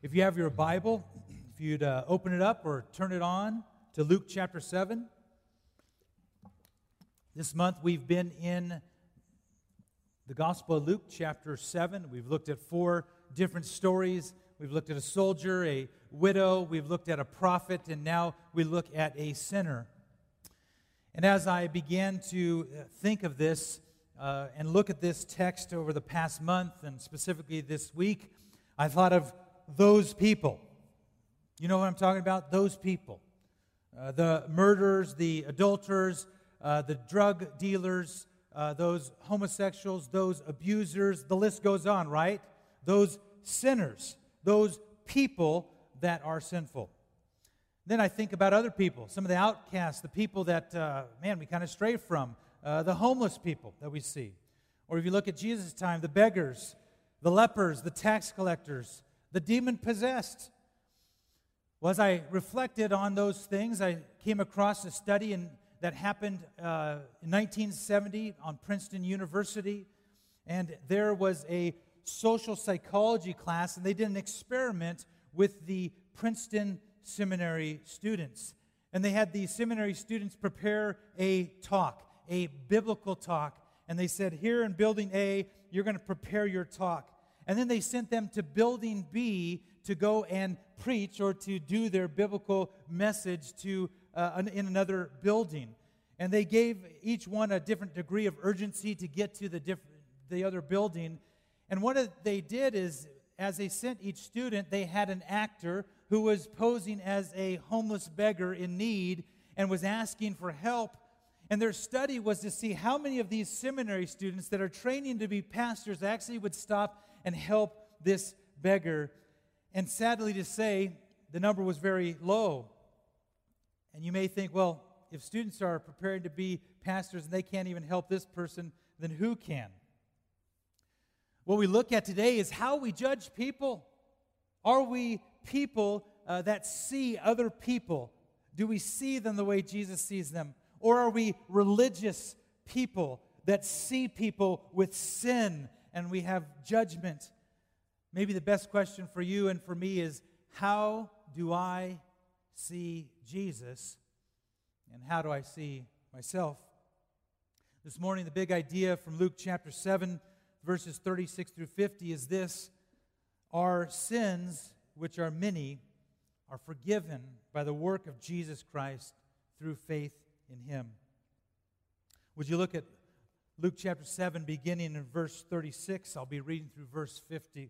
If you have your Bible, if you'd open it up or turn it on to Luke chapter 7. This month we've been in the Gospel of Luke chapter 7. We've looked at four different stories. We've looked at a soldier, a widow, we've looked at a prophet, and now we look at a sinner. And as I began to think of this and look at this text over the past month and specifically this week, I thought of those people. You know what I'm talking about? Those people. The murderers, the adulterers, the drug dealers, those homosexuals, those abusers, the list goes on, right? Those sinners, those people that are sinful. Then I think about other people, some of the outcasts, the people that, we kind of stray from, the homeless people that we see. Or if you look at Jesus' time, the beggars, the lepers, the tax collectors, the demon-possessed. Well, as I reflected on those things, I came across a study that happened in 1970 on Princeton University, and there was a social psychology class, and they did an experiment with the Princeton seminary students. And they had the seminary students prepare a talk, a biblical talk, and they said, here in Building A, you're going to prepare your talk. And then they sent them to Building B to go and preach or to do their biblical message to in another building. And they gave each one a different degree of urgency to get to the other building. And what they did is, as they sent each student, they had an actor who was posing as a homeless beggar in need and was asking for help. And their study was to see how many of these seminary students that are training to be pastors actually would stop and help this beggar. And sadly to say, the number was very low. And you may think, well, if students are preparing to be pastors and they can't even help this person, then who can? What we look at today is how we judge people. Are we people that see other people? Do we see them the way Jesus sees them? Or are we religious people that see people with sin and we have judgment? Maybe the best question for you and for me is, how do I see Jesus and how do I see myself? This morning, the big idea from Luke chapter 7 verses 36 through 50 is this: our sins, which are many, are forgiven by the work of Jesus Christ through faith in Him. Would you look at Luke chapter 7, beginning in verse 36? I'll be reading through verse 50.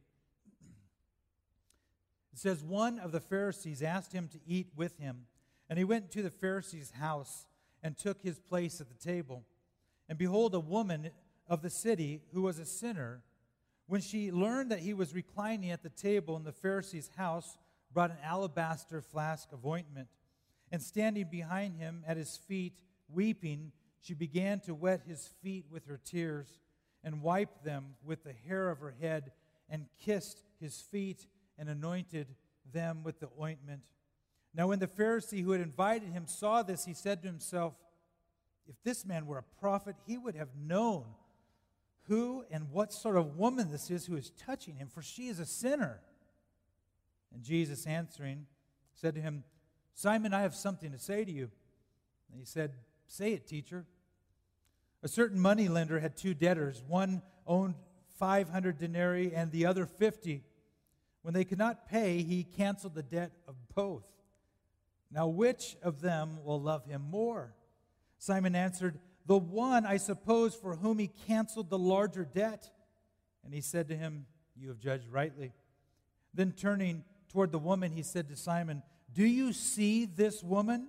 It says, one of the Pharisees asked him to eat with him, and he went to the Pharisee's house and took his place at the table. And behold, a woman of the city, who was a sinner, when she learned that he was reclining at the table in the Pharisee's house, brought an alabaster flask of ointment. And standing behind him at his feet, weeping, she began to wet his feet with her tears and wiped them with the hair of her head and kissed his feet and anointed them with the ointment. Now when the Pharisee who had invited him saw this, he said to himself, if this man were a prophet, he would have known who and what sort of woman this is who is touching him, for she is a sinner. And Jesus answering said to him, Simon, I have something to say to you. And he said, say it, teacher. A certain moneylender had two debtors. One owned 500 denarii and the other 50. When they could not pay, he canceled the debt of both. Now which of them will love him more? Simon answered, the one, I suppose, for whom he canceled the larger debt. And he said to him, you have judged rightly. Then turning toward the woman, he said to Simon, do you see this woman?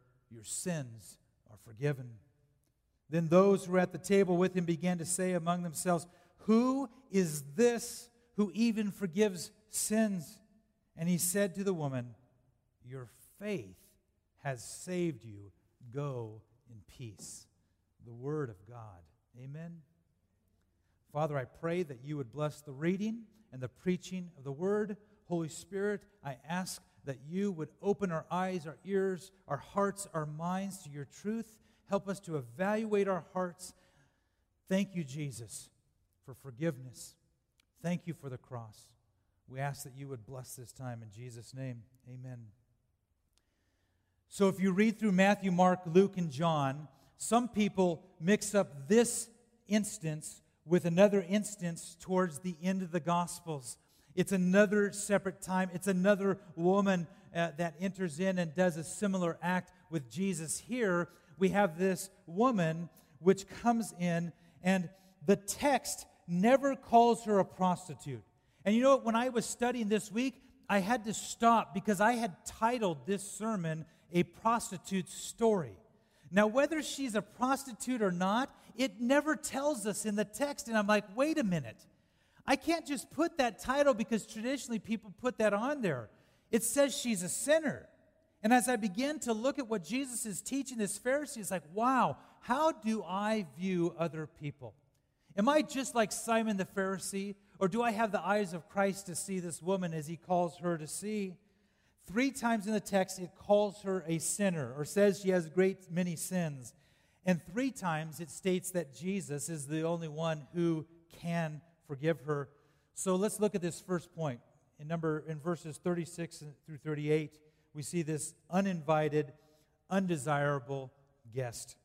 your sins are forgiven. Then those who were at the table with him began to say among themselves, who is this who even forgives sins? And he said to the woman, "Your faith has saved you. Go in peace." The word of God. Amen. Father, I pray that you would bless the reading and the preaching of the word. Holy Spirit, I ask that you would open our eyes, our ears, our hearts, our minds to your truth. Help us to evaluate our hearts. Thank you, Jesus, for forgiveness. Thank you for the cross. We ask that you would bless this time in Jesus' name. Amen. So if you read through Matthew, Mark, Luke, and John, some people mix up this instance with another instance towards the end of the Gospels. It's another separate time. It's another woman that enters in and does a similar act with Jesus. Here we have this woman which comes in, and the text never calls her a prostitute. And you know what? When I was studying this week, I had to stop because I had titled this sermon, "A Prostitute's Story." Now, whether she's a prostitute or not, it never tells us in the text. And I'm like, wait a minute. I can't just put that title because traditionally people put that on there. It says she's a sinner. And as I began to look at what Jesus is teaching this Pharisee, it's like, wow, how do I view other people? Am I just like Simon the Pharisee? Or do I have the eyes of Christ to see this woman as he calls her to see? 3 times in the text, it calls her a sinner or says she has great many sins. And 3 times it states that Jesus is the only one who can forgive her. So let's look at this first point. In verses 36 through 38, we see this uninvited, undesirable guest.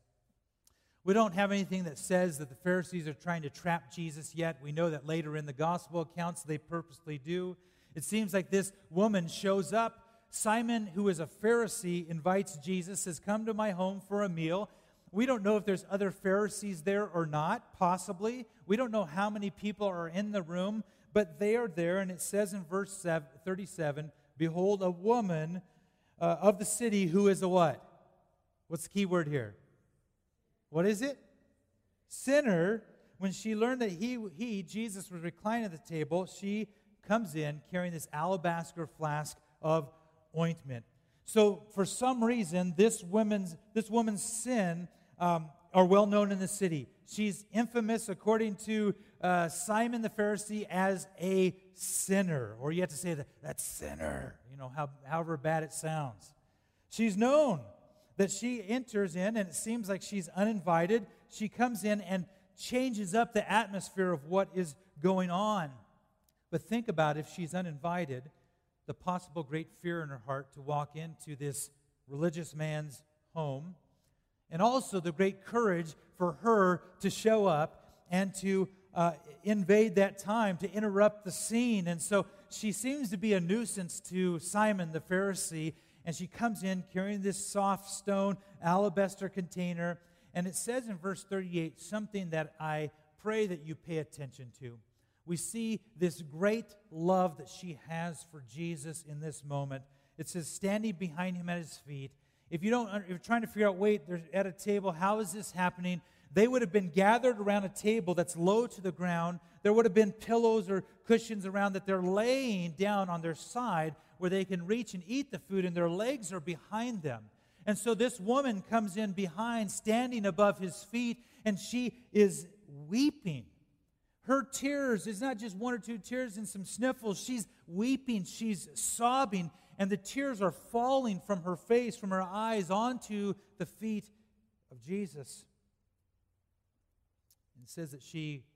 We don't have anything that says that the Pharisees are trying to trap Jesus yet. We know that later in the gospel accounts they purposely do. It seems like this woman shows up. Simon, who is a Pharisee, invites Jesus, says, "Come to my home for a meal." We don't know if there's other Pharisees there or not, possibly. We don't know how many people are in the room, but they are there. And it says in verse 37, "Behold, a woman of the city who is a" what? What's the key word here? What is it? Sinner. When she learned that Jesus was reclining at the table, she comes in carrying this alabaster flask of ointment. So for some reason, this woman's sin are well known in the city. She's infamous, according to Simon the Pharisee, as a sinner. Or you have to say that sinner, you know, however bad it sounds. She's known. That she enters in, and it seems like she's uninvited. She comes in and changes up the atmosphere of what is going on. But think about, if she's uninvited, the possible great fear in her heart to walk into this religious man's home, and also the great courage for her to show up and to invade that time, to interrupt the scene. And so she seems to be a nuisance to Simon the Pharisee. And she comes in carrying this soft stone alabaster container. And it says in verse 38 something that I pray that you pay attention to. We see this great love that she has for Jesus in this moment. It says, standing behind him at his feet. If you're trying to figure out, wait, they're at a table, how is this happening? They would have been gathered around a table that's low to the ground. There would have been pillows or cushions around that they're laying down on their side, where they can reach and eat the food, and their legs are behind them. And so this woman comes in behind, standing above his feet, and she is weeping. Her tears is not just 1 or 2 tears and some sniffles. She's weeping, she's sobbing, and the tears are falling from her face, from her eyes, onto the feet of Jesus. And it says that she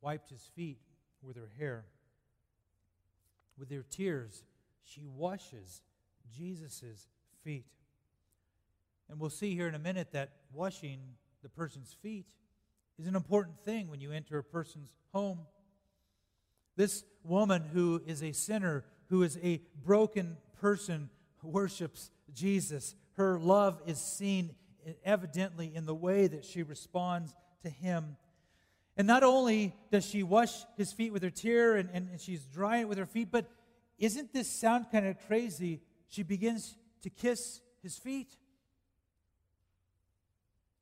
wiped his feet with her hair. With her tears, she washes Jesus' feet. And we'll see here in a minute that washing the person's feet is an important thing when you enter a person's home. This woman, who is a sinner, who is a broken person, worships Jesus. Her love is seen evidently in the way that she responds to him. And not only does she wash his feet with her tear and she's drying it with her feet, but isn't this sound kind of crazy? She begins to kiss his feet.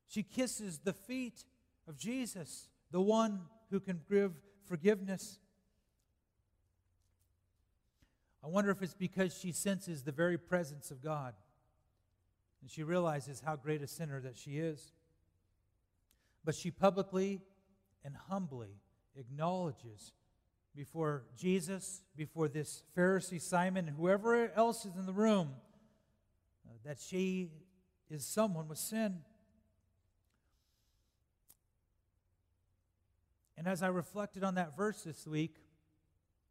She kisses the feet of Jesus, the one who can give forgiveness. I wonder if it's because she senses the very presence of God, and she realizes how great a sinner that she is. But she publicly and humbly acknowledges before Jesus, before this Pharisee Simon, and whoever else is in the room, that she is someone with sin. And as I reflected on that verse this week,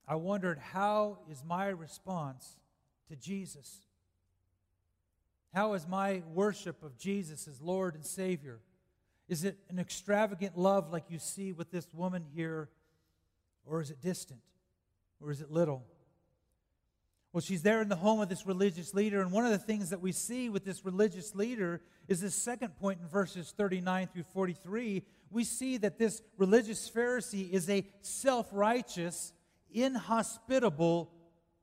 I wondered, how is my response to Jesus? How is my worship of Jesus as Lord and Savior? Is it an extravagant love like you see with this woman here, or is it distant, or is it little? Well, she's there in the home of this religious leader, and one of the things that we see with this religious leader is this second point in verses 39 through 43. We see that this religious Pharisee is a self-righteous, inhospitable,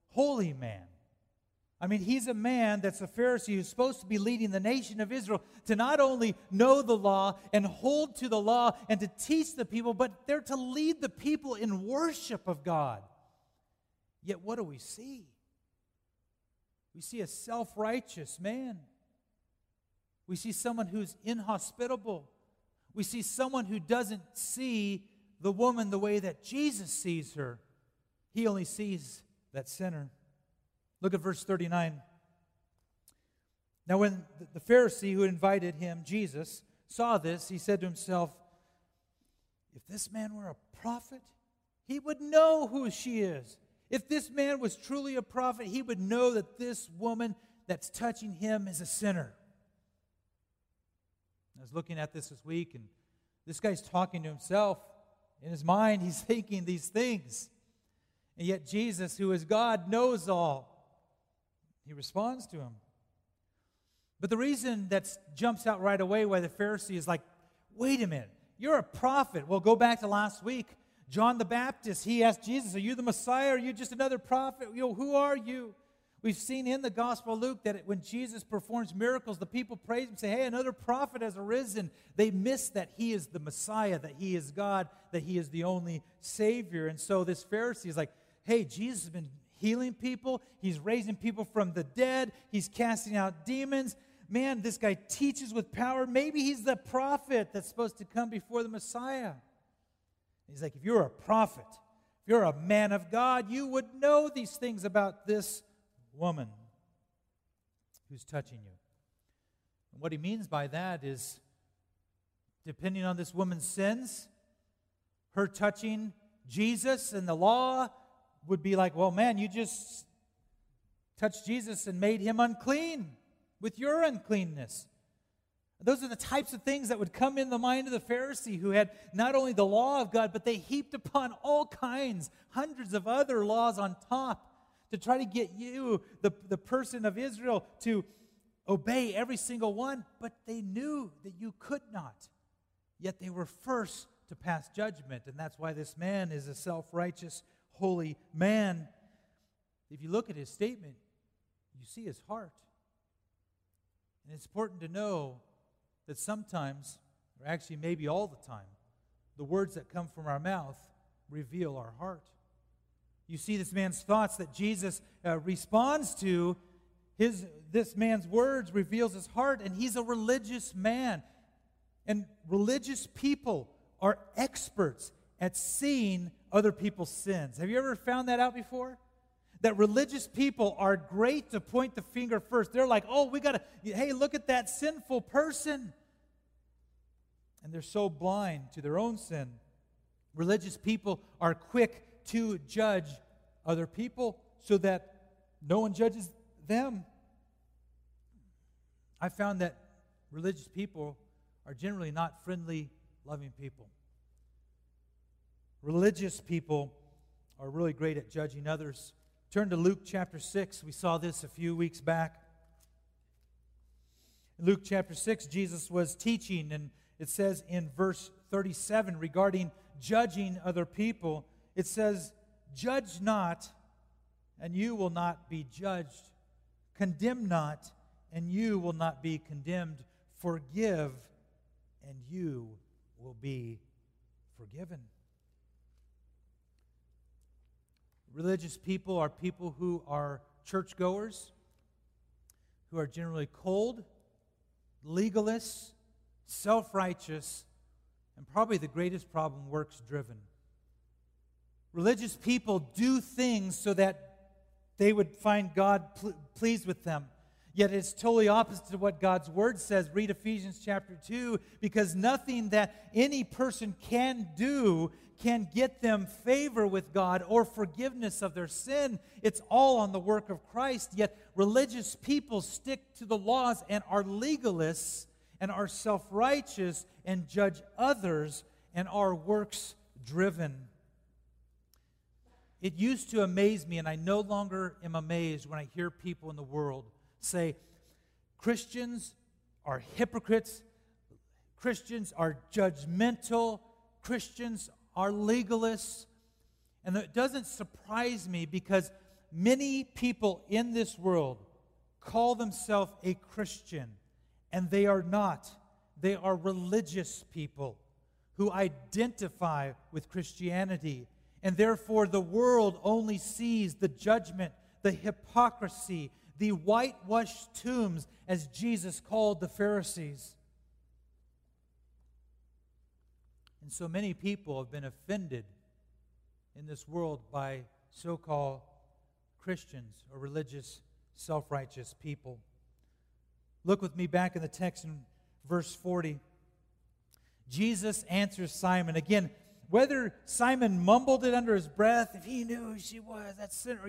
holy man. I mean, he's a man that's a Pharisee who's supposed to be leading the nation of Israel to not only know the law and hold to the law and to teach the people, but they're to lead the people in worship of God. Yet what do we see? We see a self-righteous man. We see someone who's inhospitable. We see someone who doesn't see the woman the way that Jesus sees her. He only sees that sinner. Look at verse 39. Now when the Pharisee who invited him, Jesus, saw this, he said to himself, if this man were a prophet, he would know who she is. If this man was truly a prophet, he would know that this woman that's touching him is a sinner. I was looking at this week, and this guy's talking to himself. In his mind, he's thinking these things. And yet Jesus, who is God, knows all. He responds to him. But the reason that jumps out right away why the Pharisee is like, wait a minute, you're a prophet. Well, go back to last week. John the Baptist, he asked Jesus, are you the Messiah? Are you just another prophet? You know, who are you? We've seen in the Gospel of Luke that when Jesus performs miracles, the people praise him and say, hey, another prophet has arisen. They miss that he is the Messiah, that he is God, that he is the only Savior. And so this Pharisee is like, hey, Jesus has been healing people. He's raising people from the dead. He's casting out demons. Man, this guy teaches with power. Maybe he's the prophet that's supposed to come before the Messiah. He's like, if you're a prophet, if you're a man of God, you would know these things about this woman who's touching you. And what he means by that is, depending on this woman's sins, her touching Jesus and the law would be like, well, man, you just touched Jesus and made him unclean with your uncleanness. Those are the types of things that would come in the mind of the Pharisee who had not only the law of God, but they heaped upon all kinds, hundreds of other laws on top to try to get you, the person of Israel, to obey every single one. But they knew that you could not. Yet they were first to pass judgment, and that's why this man is a self-righteous, holy man. If you look at his statement, you see his heart. And it's important to know that sometimes, or actually maybe all the time, the words that come from our mouth reveal our heart. You see this man's thoughts that Jesus responds to. This man's words reveals his heart, and he's a religious man. And religious people are experts at seeing other people's sins. Have you ever found that out before? That religious people are great to point the finger first. They're like, oh, hey, look at that sinful person. And they're so blind to their own sin. Religious people are quick to judge other people so that no one judges them. I found that religious people are generally not friendly, loving people. Religious people are really great at judging others. Turn to Luke chapter 6. We saw this a few weeks back. In Luke chapter 6, Jesus was teaching, and it says in verse 37 regarding judging other people, it says, judge not, and you will not be judged. Condemn not, and you will not be condemned. Forgive, and you will be forgiven. Religious people are people who are churchgoers, who are generally cold, legalists, self-righteous, and probably the greatest problem, works-driven. Religious people do things so that they would find God pleased with them. Yet it's totally opposite to what God's Word says. Read Ephesians chapter 2, because nothing that any person can do can get them favor with God or forgiveness of their sin. It's all on the work of Christ. Yet religious people stick to the laws and are legalists and are self-righteous and judge others and are works-driven. It used to amaze me, and I no longer am amazed when I hear people in the world say, Christians are hypocrites, Christians are judgmental, Christians are legalists. And it doesn't surprise me because many people in this world call themselves a Christian, and they are not. They are religious people who identify with Christianity, and therefore the world only sees the judgment, the hypocrisy, the whitewashed tombs, as Jesus called the Pharisees. And so many people have been offended in this world by so-called Christians or religious, self-righteous people. Look with me back in the text in verse 40. Jesus answers Simon. Again, whether Simon mumbled it under his breath, if he knew who she was, that sinner,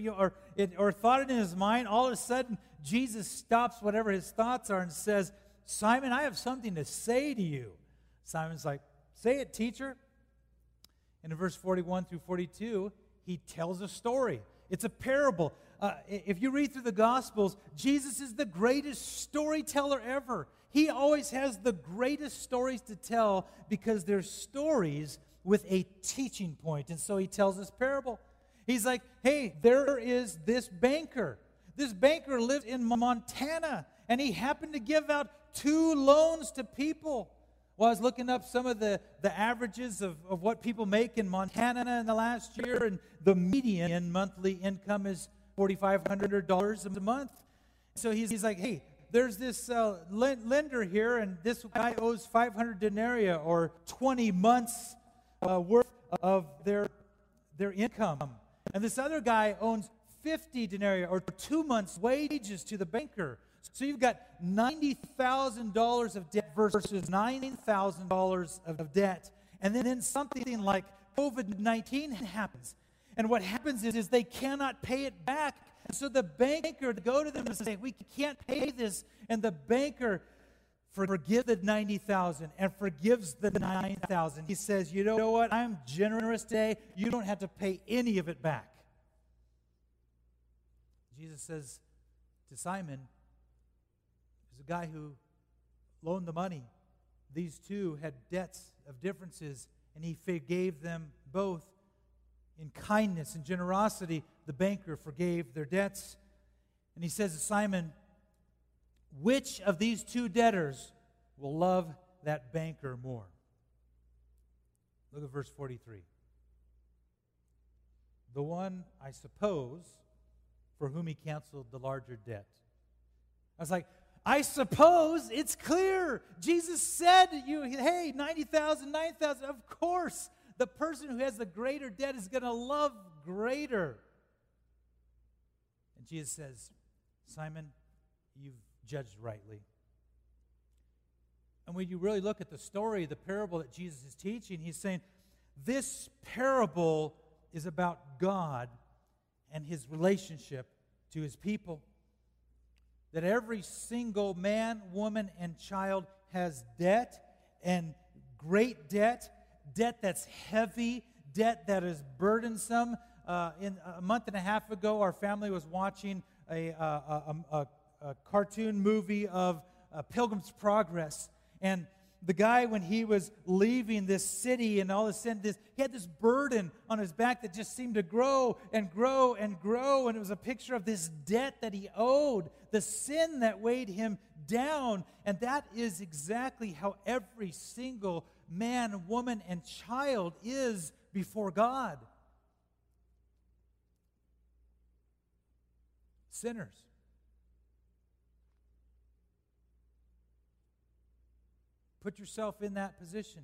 or thought it in his mind, all of a sudden Jesus stops whatever his thoughts are and says, Simon, I have something to say to you. Simon's like, say it, teacher. And in verse 41 through 42, he tells a story. It's a parable. If you read through the Gospels, Jesus is the greatest storyteller ever. He always has the greatest stories to tell because they're stories with a teaching point. And so he tells this parable. He's like, hey, there is this banker. This banker lived in Montana, and he happened to give out 2 loans to people. Well, I was looking up some of the averages of what people make in Montana in the last year, and the median monthly income is $4,500 a month. So he's like, hey, there's this lender here, and this guy owes 500 denarii or 20 months worth of their income. And this other guy owns 50 denarii or 2 months' wages to the banker. So you've got $90,000 of debt versus $9,000 of debt. And then something like COVID-19 happens. And what happens is they cannot pay it back. And so the banker to go to them and say, we can't pay this. And the banker forgive the 90,000 and forgives the 9,000. He says, you know what? I'm generous today. You don't have to pay any of it back. Jesus says to Simon, there's a guy who loaned the money. These two had debts of differences, and he forgave them both in kindness and generosity. The banker forgave their debts. And he says to Simon, which of these 2 debtors will love that banker more? Look at verse 43. The one, I suppose, for whom he canceled the larger debt. I was like, I suppose it's clear. Jesus said to you, hey, 90,000, 9,000. Of course, the person who has the greater debt is going to love greater. And Jesus says, Simon, you've judged rightly. And when you really look at the story, the parable that Jesus is teaching, he's saying this parable is about God and his relationship to his people. That every single man, woman, and child has debt, and great debt, debt that's heavy, debt that is burdensome. In a month and a half ago, our family was watching a cartoon movie of Pilgrim's Progress. And the guy, when he was leaving this city and all of a sudden he had this burden on his back that just seemed to grow and grow and grow. And it was a picture of this debt that he owed, the sin that weighed him down. And that is exactly how every single man, woman, and child is before God. sinners. Put yourself in that position.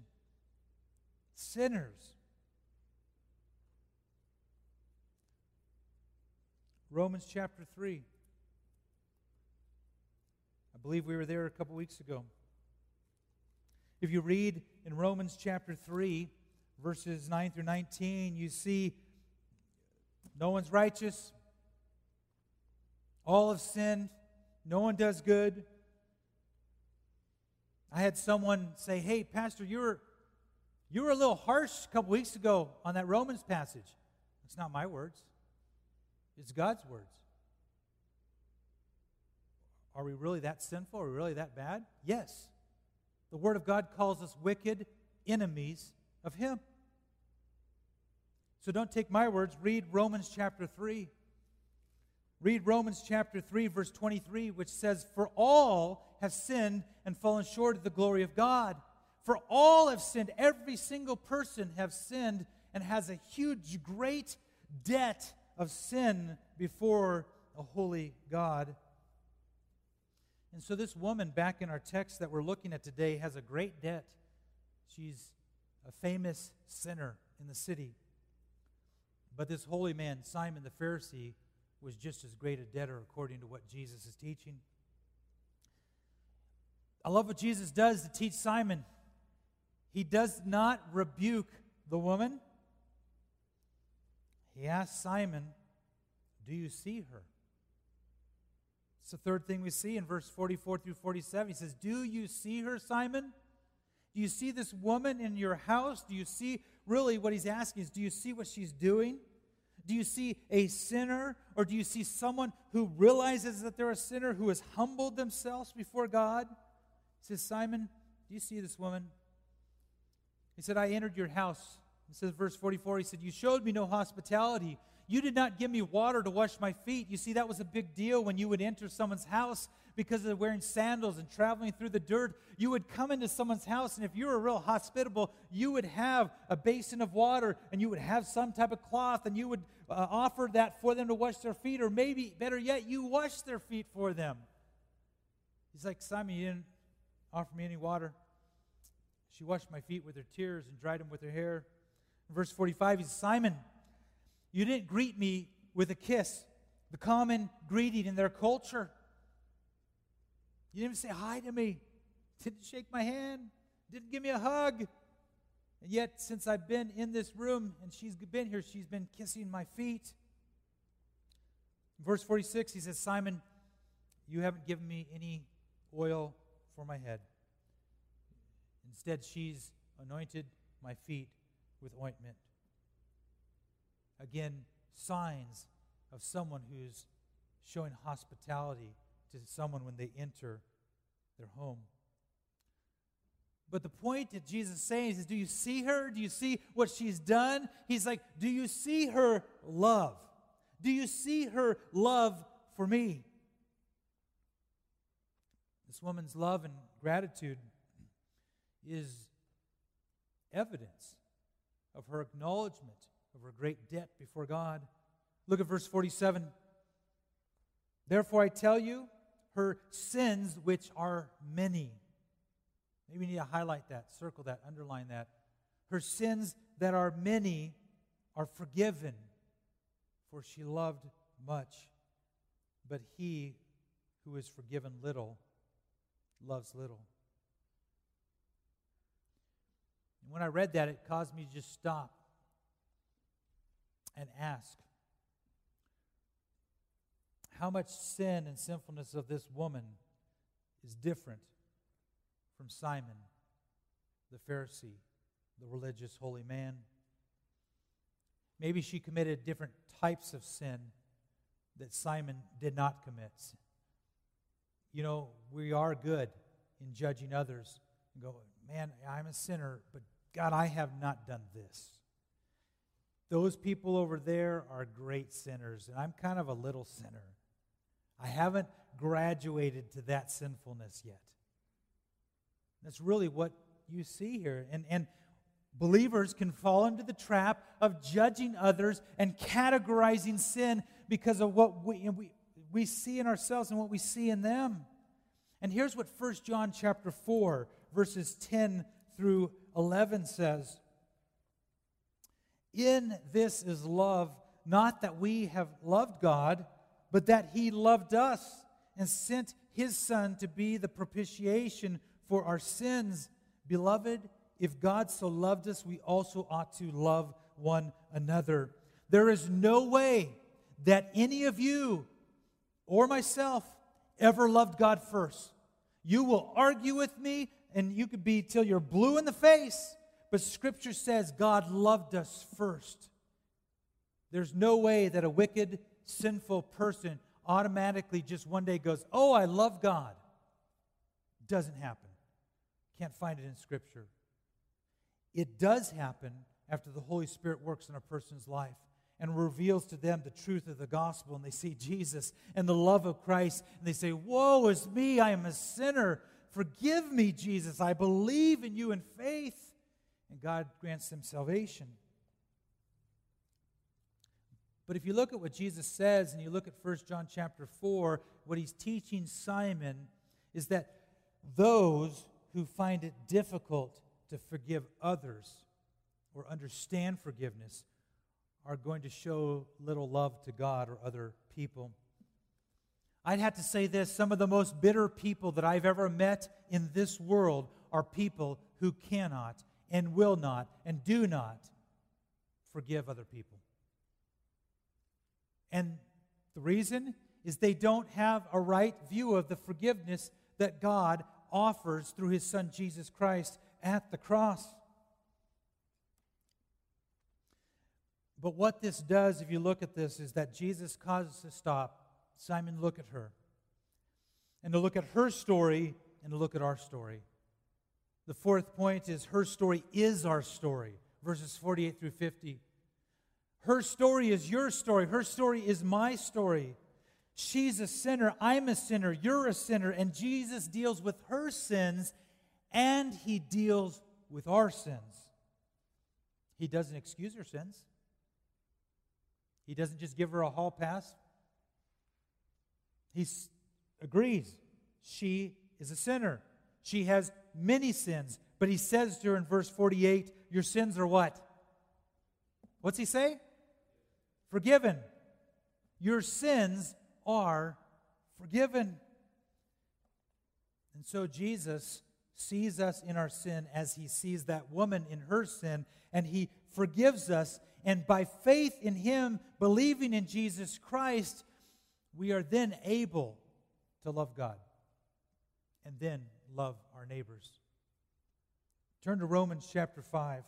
Sinners. Romans chapter 3. I believe we were there a couple weeks ago. If you read in Romans chapter 3, verses 9 through 19, you see no one's righteous. All have sinned. No one does good. I had someone say, hey, Pastor, you were a little harsh a couple weeks ago on that Romans passage. It's not my words. It's God's words. Are we really that sinful? Are we really that bad? Yes. The Word of God calls us wicked enemies of Him. So don't take my words. Read Romans chapter 3. Read Romans chapter 3, verse 23, which says, for all have sinned and fallen short of the glory of God. For all have sinned. Every single person has sinned and has a huge, great debt of sin before a holy God. And so this woman back in our text that we're looking at today has a great debt. She's a famous sinner in the city. But this holy man, Simon the Pharisee, was just as great a debtor according to what Jesus is teaching. I love what Jesus does to teach Simon. He does not rebuke the woman. He asks Simon, do you see her? It's the third thing we see in verse 44 through 47. He says, do you see her, Simon? Do you see this woman in your house? Do you see, really what he's asking is, do you see what she's doing? Do you see a sinner, or do you see someone who realizes that they're a sinner, who has humbled themselves before God? He says, Simon, do you see this woman? He said, I entered your house. It says, verse 44, he said, you showed me no hospitality. You did not give me water to wash my feet. You see, that was a big deal when you would enter someone's house because of wearing sandals and traveling through the dirt. You would come into someone's house, and if you were real hospitable, you would have a basin of water, and you would have some type of cloth, and you would offer that for them to wash their feet, or maybe, better yet, you wash their feet for them. He's like, Simon, you didn't offer me any water. She washed my feet with her tears and dried them with her hair. In verse 45, he says, Simon, you didn't greet me with a kiss, the common greeting in their culture. You didn't even say hi to me, didn't shake my hand, didn't give me a hug. And yet, since I've been in this room and she's been here, she's been kissing my feet. In verse 46, he says, Simon, you haven't given me any oil for my head. Instead, she's anointed my feet with ointment. Again, signs of someone who's showing hospitality to someone when they enter their home. But the point that Jesus is saying is, do you see her? Do you see what she's done? He's like, do you see her love? Do you see her love for me? This woman's love and gratitude is evidence of her acknowledgement of her great debt before God. Look at verse 47. Therefore I tell you, her sins which are many. Maybe we need to highlight that, circle that, underline that. Her sins that are many are forgiven, for she loved much. But he who is forgiven little loves little. And when I read that, it caused me to just stop and ask, how much sin and sinfulness of this woman is different from Simon, the Pharisee, the religious holy man? Maybe she committed different types of sin that Simon did not commit. You know, we are good in judging others and go, man, I'm a sinner, but God, I have not done this. Those people over there are great sinners, and I'm kind of a little sinner. I haven't graduated to that sinfulness yet. That's really what you see here. And believers can fall into the trap of judging others and categorizing sin because of what we we see in ourselves and what we see in them. And here's what 1 John chapter 4, verses 10 through 11 says. In this is love, not that we have loved God, but that He loved us and sent His Son to be the propitiation for our sins. Beloved, if God so loved us, we also ought to love one another. There is no way that any of you or myself ever loved God first. You will argue with me, and you could be till you're blue in the face, but Scripture says God loved us first. There's no way that a wicked, sinful person automatically just one day goes, oh, I love God. Doesn't happen. Can't find it in Scripture. It does happen after the Holy Spirit works in a person's life and reveals to them the truth of the gospel, and they see Jesus and the love of Christ, and they say, woe is me, I am a sinner. Forgive me, Jesus. I believe in you in faith. And God grants them salvation. But if you look at what Jesus says, and you look at 1 John chapter 4, what he's teaching Simon is that those who find it difficult to forgive others or understand forgiveness are going to show little love to God or other people. I'd have to say this, some of the most bitter people that I've ever met in this world are people who cannot and will not and do not forgive other people. And the reason is they don't have a right view of the forgiveness that God offers through His Son Jesus Christ at the cross. But what this does, if you look at this, is that Jesus causes us to stop. Simon, look at her. And to look at her story and to look at our story. The fourth point is her story is our story. Verses 48 through 50. Her story is your story. Her story is my story. She's a sinner. I'm a sinner. You're a sinner. And Jesus deals with her sins and He deals with our sins. He doesn't excuse her sins. He doesn't just give her a hall pass. He agrees. She is a sinner. She has many sins. But He says to her in verse 48, your sins are what? What's He say? Forgiven. Your sins are forgiven. And so Jesus sees us in our sin as He sees that woman in her sin, and He forgives us. And by faith in Him, believing in Jesus Christ, we are then able to love God and then love our neighbors. Turn to Romans chapter 5.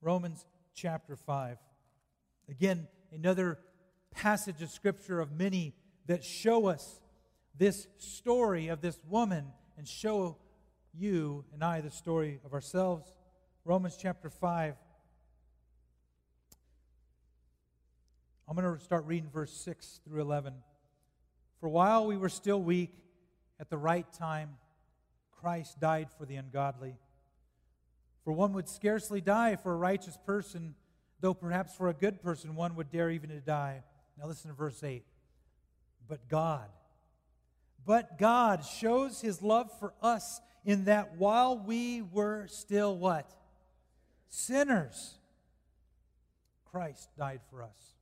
Romans chapter 5. Again, another passage of Scripture of many that show us this story of this woman and show you and I the story of ourselves. Romans chapter 5. I'm going to start reading verse 6 through 11. For while we were still weak, at the right time, Christ died for the ungodly. For one would scarcely die for a righteous person, though perhaps for a good person one would dare even to die. Now listen to verse 8. But God shows His love for us in that while we were still what? Sinners. Christ died for us.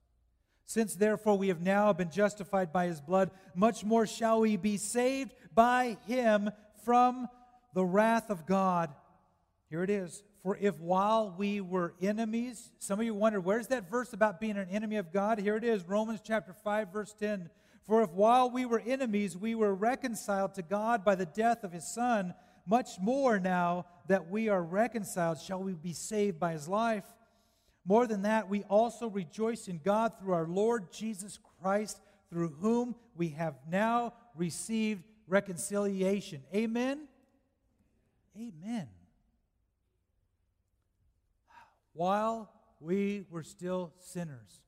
Since therefore we have now been justified by His blood, much more shall we be saved by Him from the wrath of God. Here it is. For if while we were enemies, some of you wonder, where's that verse about being an enemy of God? Here it is, Romans chapter 5, verse 10. For if while we were enemies, we were reconciled to God by the death of His Son, much more now that we are reconciled shall we be saved by His life. More than that, we also rejoice in God through our Lord Jesus Christ, through whom we have now received reconciliation. Amen? Amen. While we were still sinners,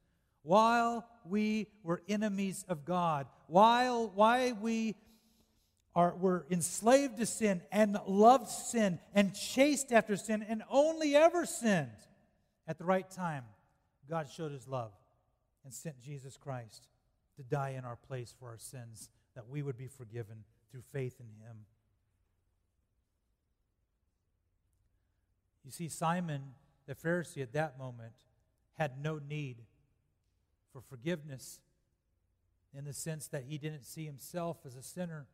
while we were enemies of God, were enslaved to sin and loved sin and chased after sin and only ever sinned, at the right time, God showed His love and sent Jesus Christ to to die in our place for our sins, that we would be forgiven through faith in him. You see, Simon the Pharisee at that moment had no need for forgiveness in the sense that he didn't see himself as a sinner.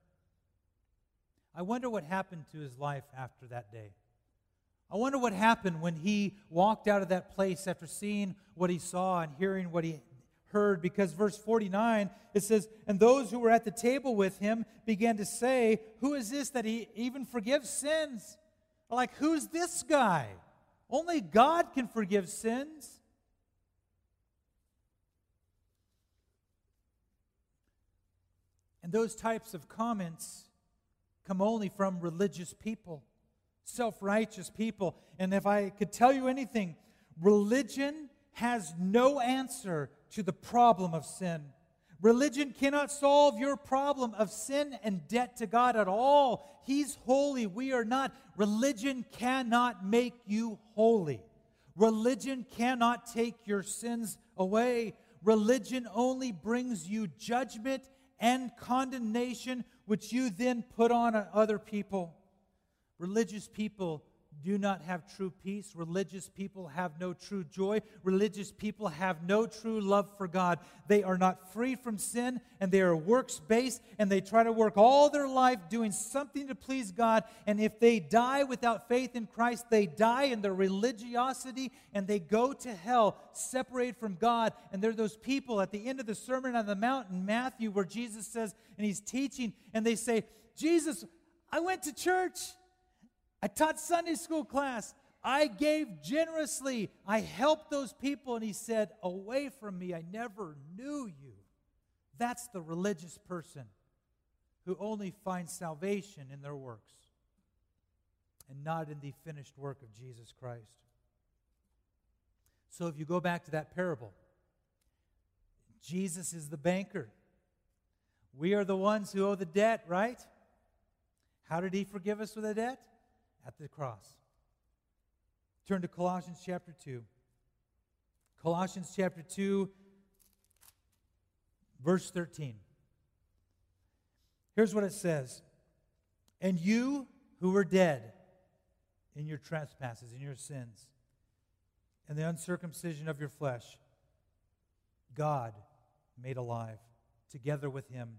I wonder what happened to his life after that day. I wonder what happened when he walked out of that place after seeing what he saw and hearing what he heard, because verse 49, it says, "And those who were at the table with him began to say, 'Who is this that he even forgives sins?'" Like, who's this guy? Only God can forgive sins. And those types of comments come only from religious people, self-righteous people. And if I could tell you anything, religion has no answer to the problem of sin. Religion cannot solve your problem of sin and debt to God at all. He's holy. We are not. Religion cannot make you holy. Religion cannot take your sins away. Religion only brings you judgment and condemnation, which you then put on other people. Religious people do not have true peace. Religious people have no true joy. Religious people have no true love for God. They are not free from sin, and they are works-based, and they try to work all their life doing something to please God, and if they die without faith in Christ, they die in their religiosity, and they go to hell, separated from God. And there are those people at the end of the Sermon on the Mount in Matthew where Jesus says, and he's teaching, and they say, "Jesus, I went to church. I taught Sunday school class. I gave generously. I helped those people." And he said, "Away from me, I never knew you." That's the religious person who only finds salvation in their works and not in the finished work of Jesus Christ. So if you go back to that parable, Jesus is the banker. We are the ones who owe the debt, right? How did he forgive us with the debt? At the cross. Turn to Colossians chapter 2. Colossians chapter 2, verse 13. Here's what it says. "And you who were dead in your trespasses, in your sins, and the uncircumcision of your flesh, God made alive together with him,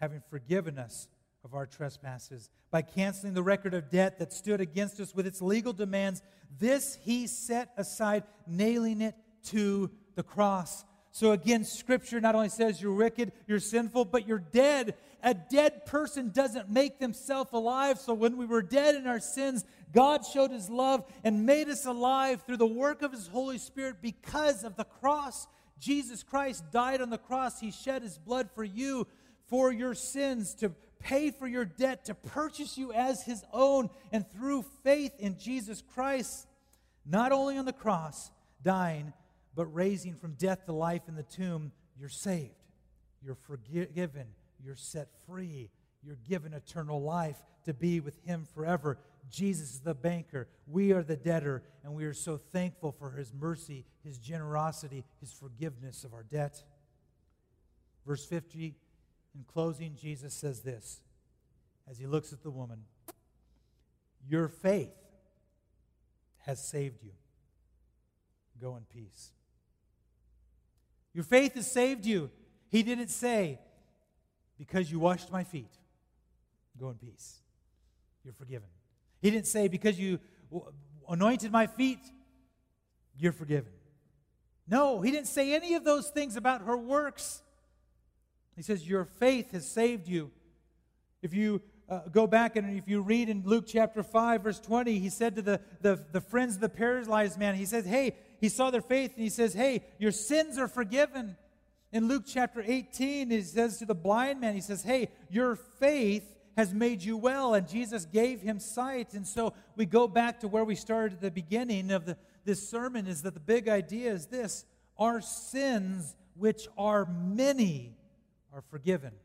having forgiven us of our trespasses, by canceling the record of debt that stood against us with its legal demands. This he set aside, nailing it to the cross." So again, Scripture not only says you're wicked, you're sinful, but you're dead. A dead person doesn't make themselves alive. So when we were dead in our sins, God showed his love and made us alive through the work of his Holy Spirit because of the cross. Jesus Christ died on the cross. He shed his blood for you, for your sins, to pay for your debt, to purchase you as his own. And through faith in Jesus Christ, not only on the cross, dying, but raising from death to life in the tomb, you're saved, you're forgiven, you're set free, you're given eternal life to be with him forever. Jesus is the banker, we are the debtor, and we are so thankful for his mercy, his generosity, his forgiveness of our debt. Verse 50, in closing, Jesus says this as he looks at the woman: "Your faith has saved you. Go in peace." Your faith has saved you. He didn't say, "Because you washed my feet, go in peace. You're forgiven." He didn't say, "Because you anointed my feet, you're forgiven." No, he didn't say any of those things about her works. He says, "Your faith has saved you." If you go back and if you read in Luke chapter 5, verse 20, he said to the friends of the paralyzed man, he says, hey, he saw their faith, and he says, "Hey, your sins are forgiven." In Luke chapter 18, he says to the blind man, he says, "Hey, your faith has made you well," and Jesus gave him sight. And so we go back to where we started at the beginning of this sermon, is that the big idea is this: our sins, which are many, are forgiven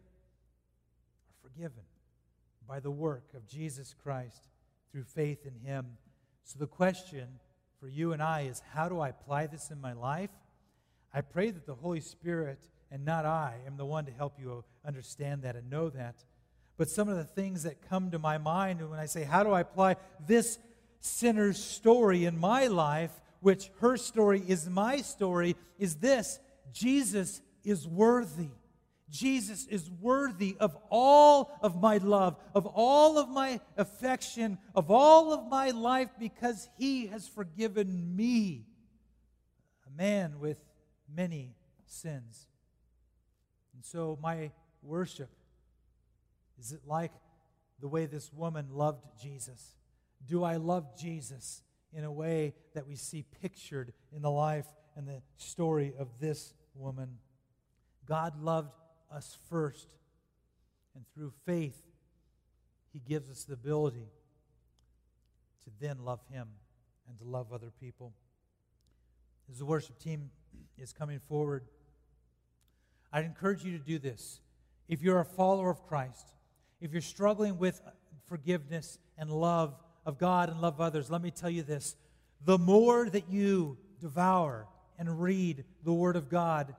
by the work of Jesus Christ through faith in him. So the question for you and I is, how do I apply this in my life? I pray that the Holy Spirit and not I am the one to help you understand that and know that. But some of the things that come to my mind when I say, how do I apply this sinner's story in my life, which her story is my story, is this: Jesus is worthy. Jesus is worthy of all of my love, of all of my affection, of all of my life, because He has forgiven me, a man with many sins. And so my worship, is it like the way this woman loved Jesus? Do I love Jesus in a way that we see pictured in the life and the story of this woman? God loved us first, and through faith, He gives us the ability to then love Him and to love other people. As the worship team is coming forward, I'd encourage you to do this. If you're a follower of Christ, if you're struggling with forgiveness and love of God and love others, let me tell you this. The more that you devour and read the Word of God,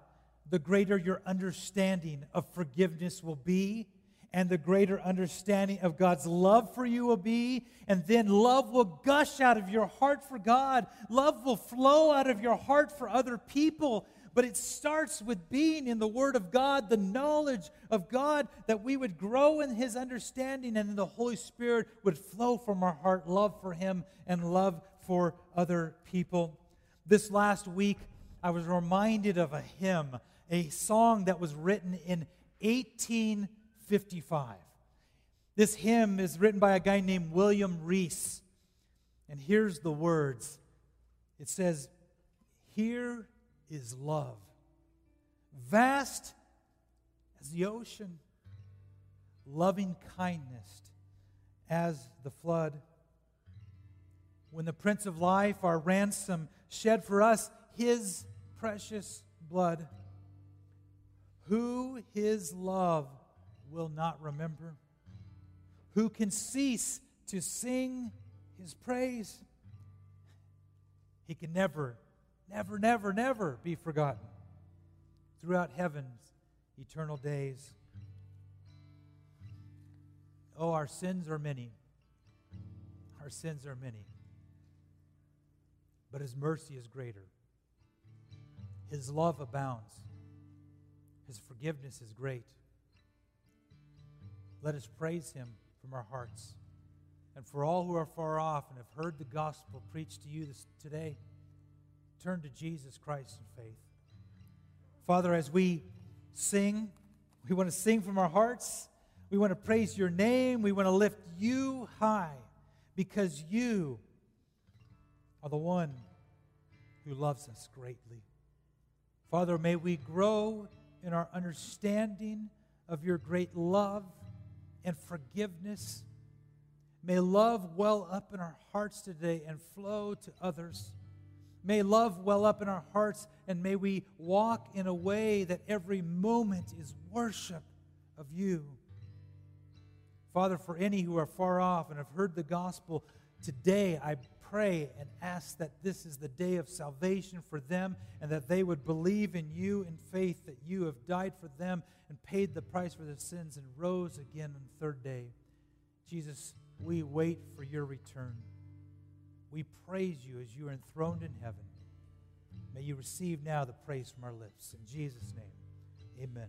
the greater your understanding of forgiveness will be, and the greater understanding of God's love for you will be, and then love will gush out of your heart for God. Love will flow out of your heart for other people, but it starts with being in the Word of God, the knowledge of God, that we would grow in His understanding, and the Holy Spirit would flow from our heart, love for Him and love for other people. This last week, I was reminded of a hymn, a song that was written in 1855. This hymn is written by a guy named William Reese. And here's the words. It says, "Here is love, vast as the ocean, loving kindness as the flood. When the Prince of Life, our ransom, shed for us His precious blood, who His love will not remember? Who can cease to sing His praise? He can never, never, never, never be forgotten throughout heaven's eternal days." Oh, our sins are many. Our sins are many. But His mercy is greater. His love abounds. His forgiveness is great. Let us praise Him from our hearts. And for all who are far off and have heard the gospel preached to you today, turn to Jesus Christ in faith. Father, as we sing, we want to sing from our hearts. We want to praise Your name. We want to lift You high, because You are the one who loves us greatly. Father, may we grow in our understanding of Your great love and forgiveness. May love well up in our hearts today and flow to others. May love well up in our hearts, and may we walk in a way that every moment is worship of You. Father, for any who are far off and have heard the gospel today, I pray and ask that this is the day of salvation for them, and that they would believe in You in faith, that You have died for them and paid the price for their sins and rose again on the third day. Jesus, we wait for Your return. We praise You as You are enthroned in heaven. May You receive now the praise from our lips. In Jesus' name, amen.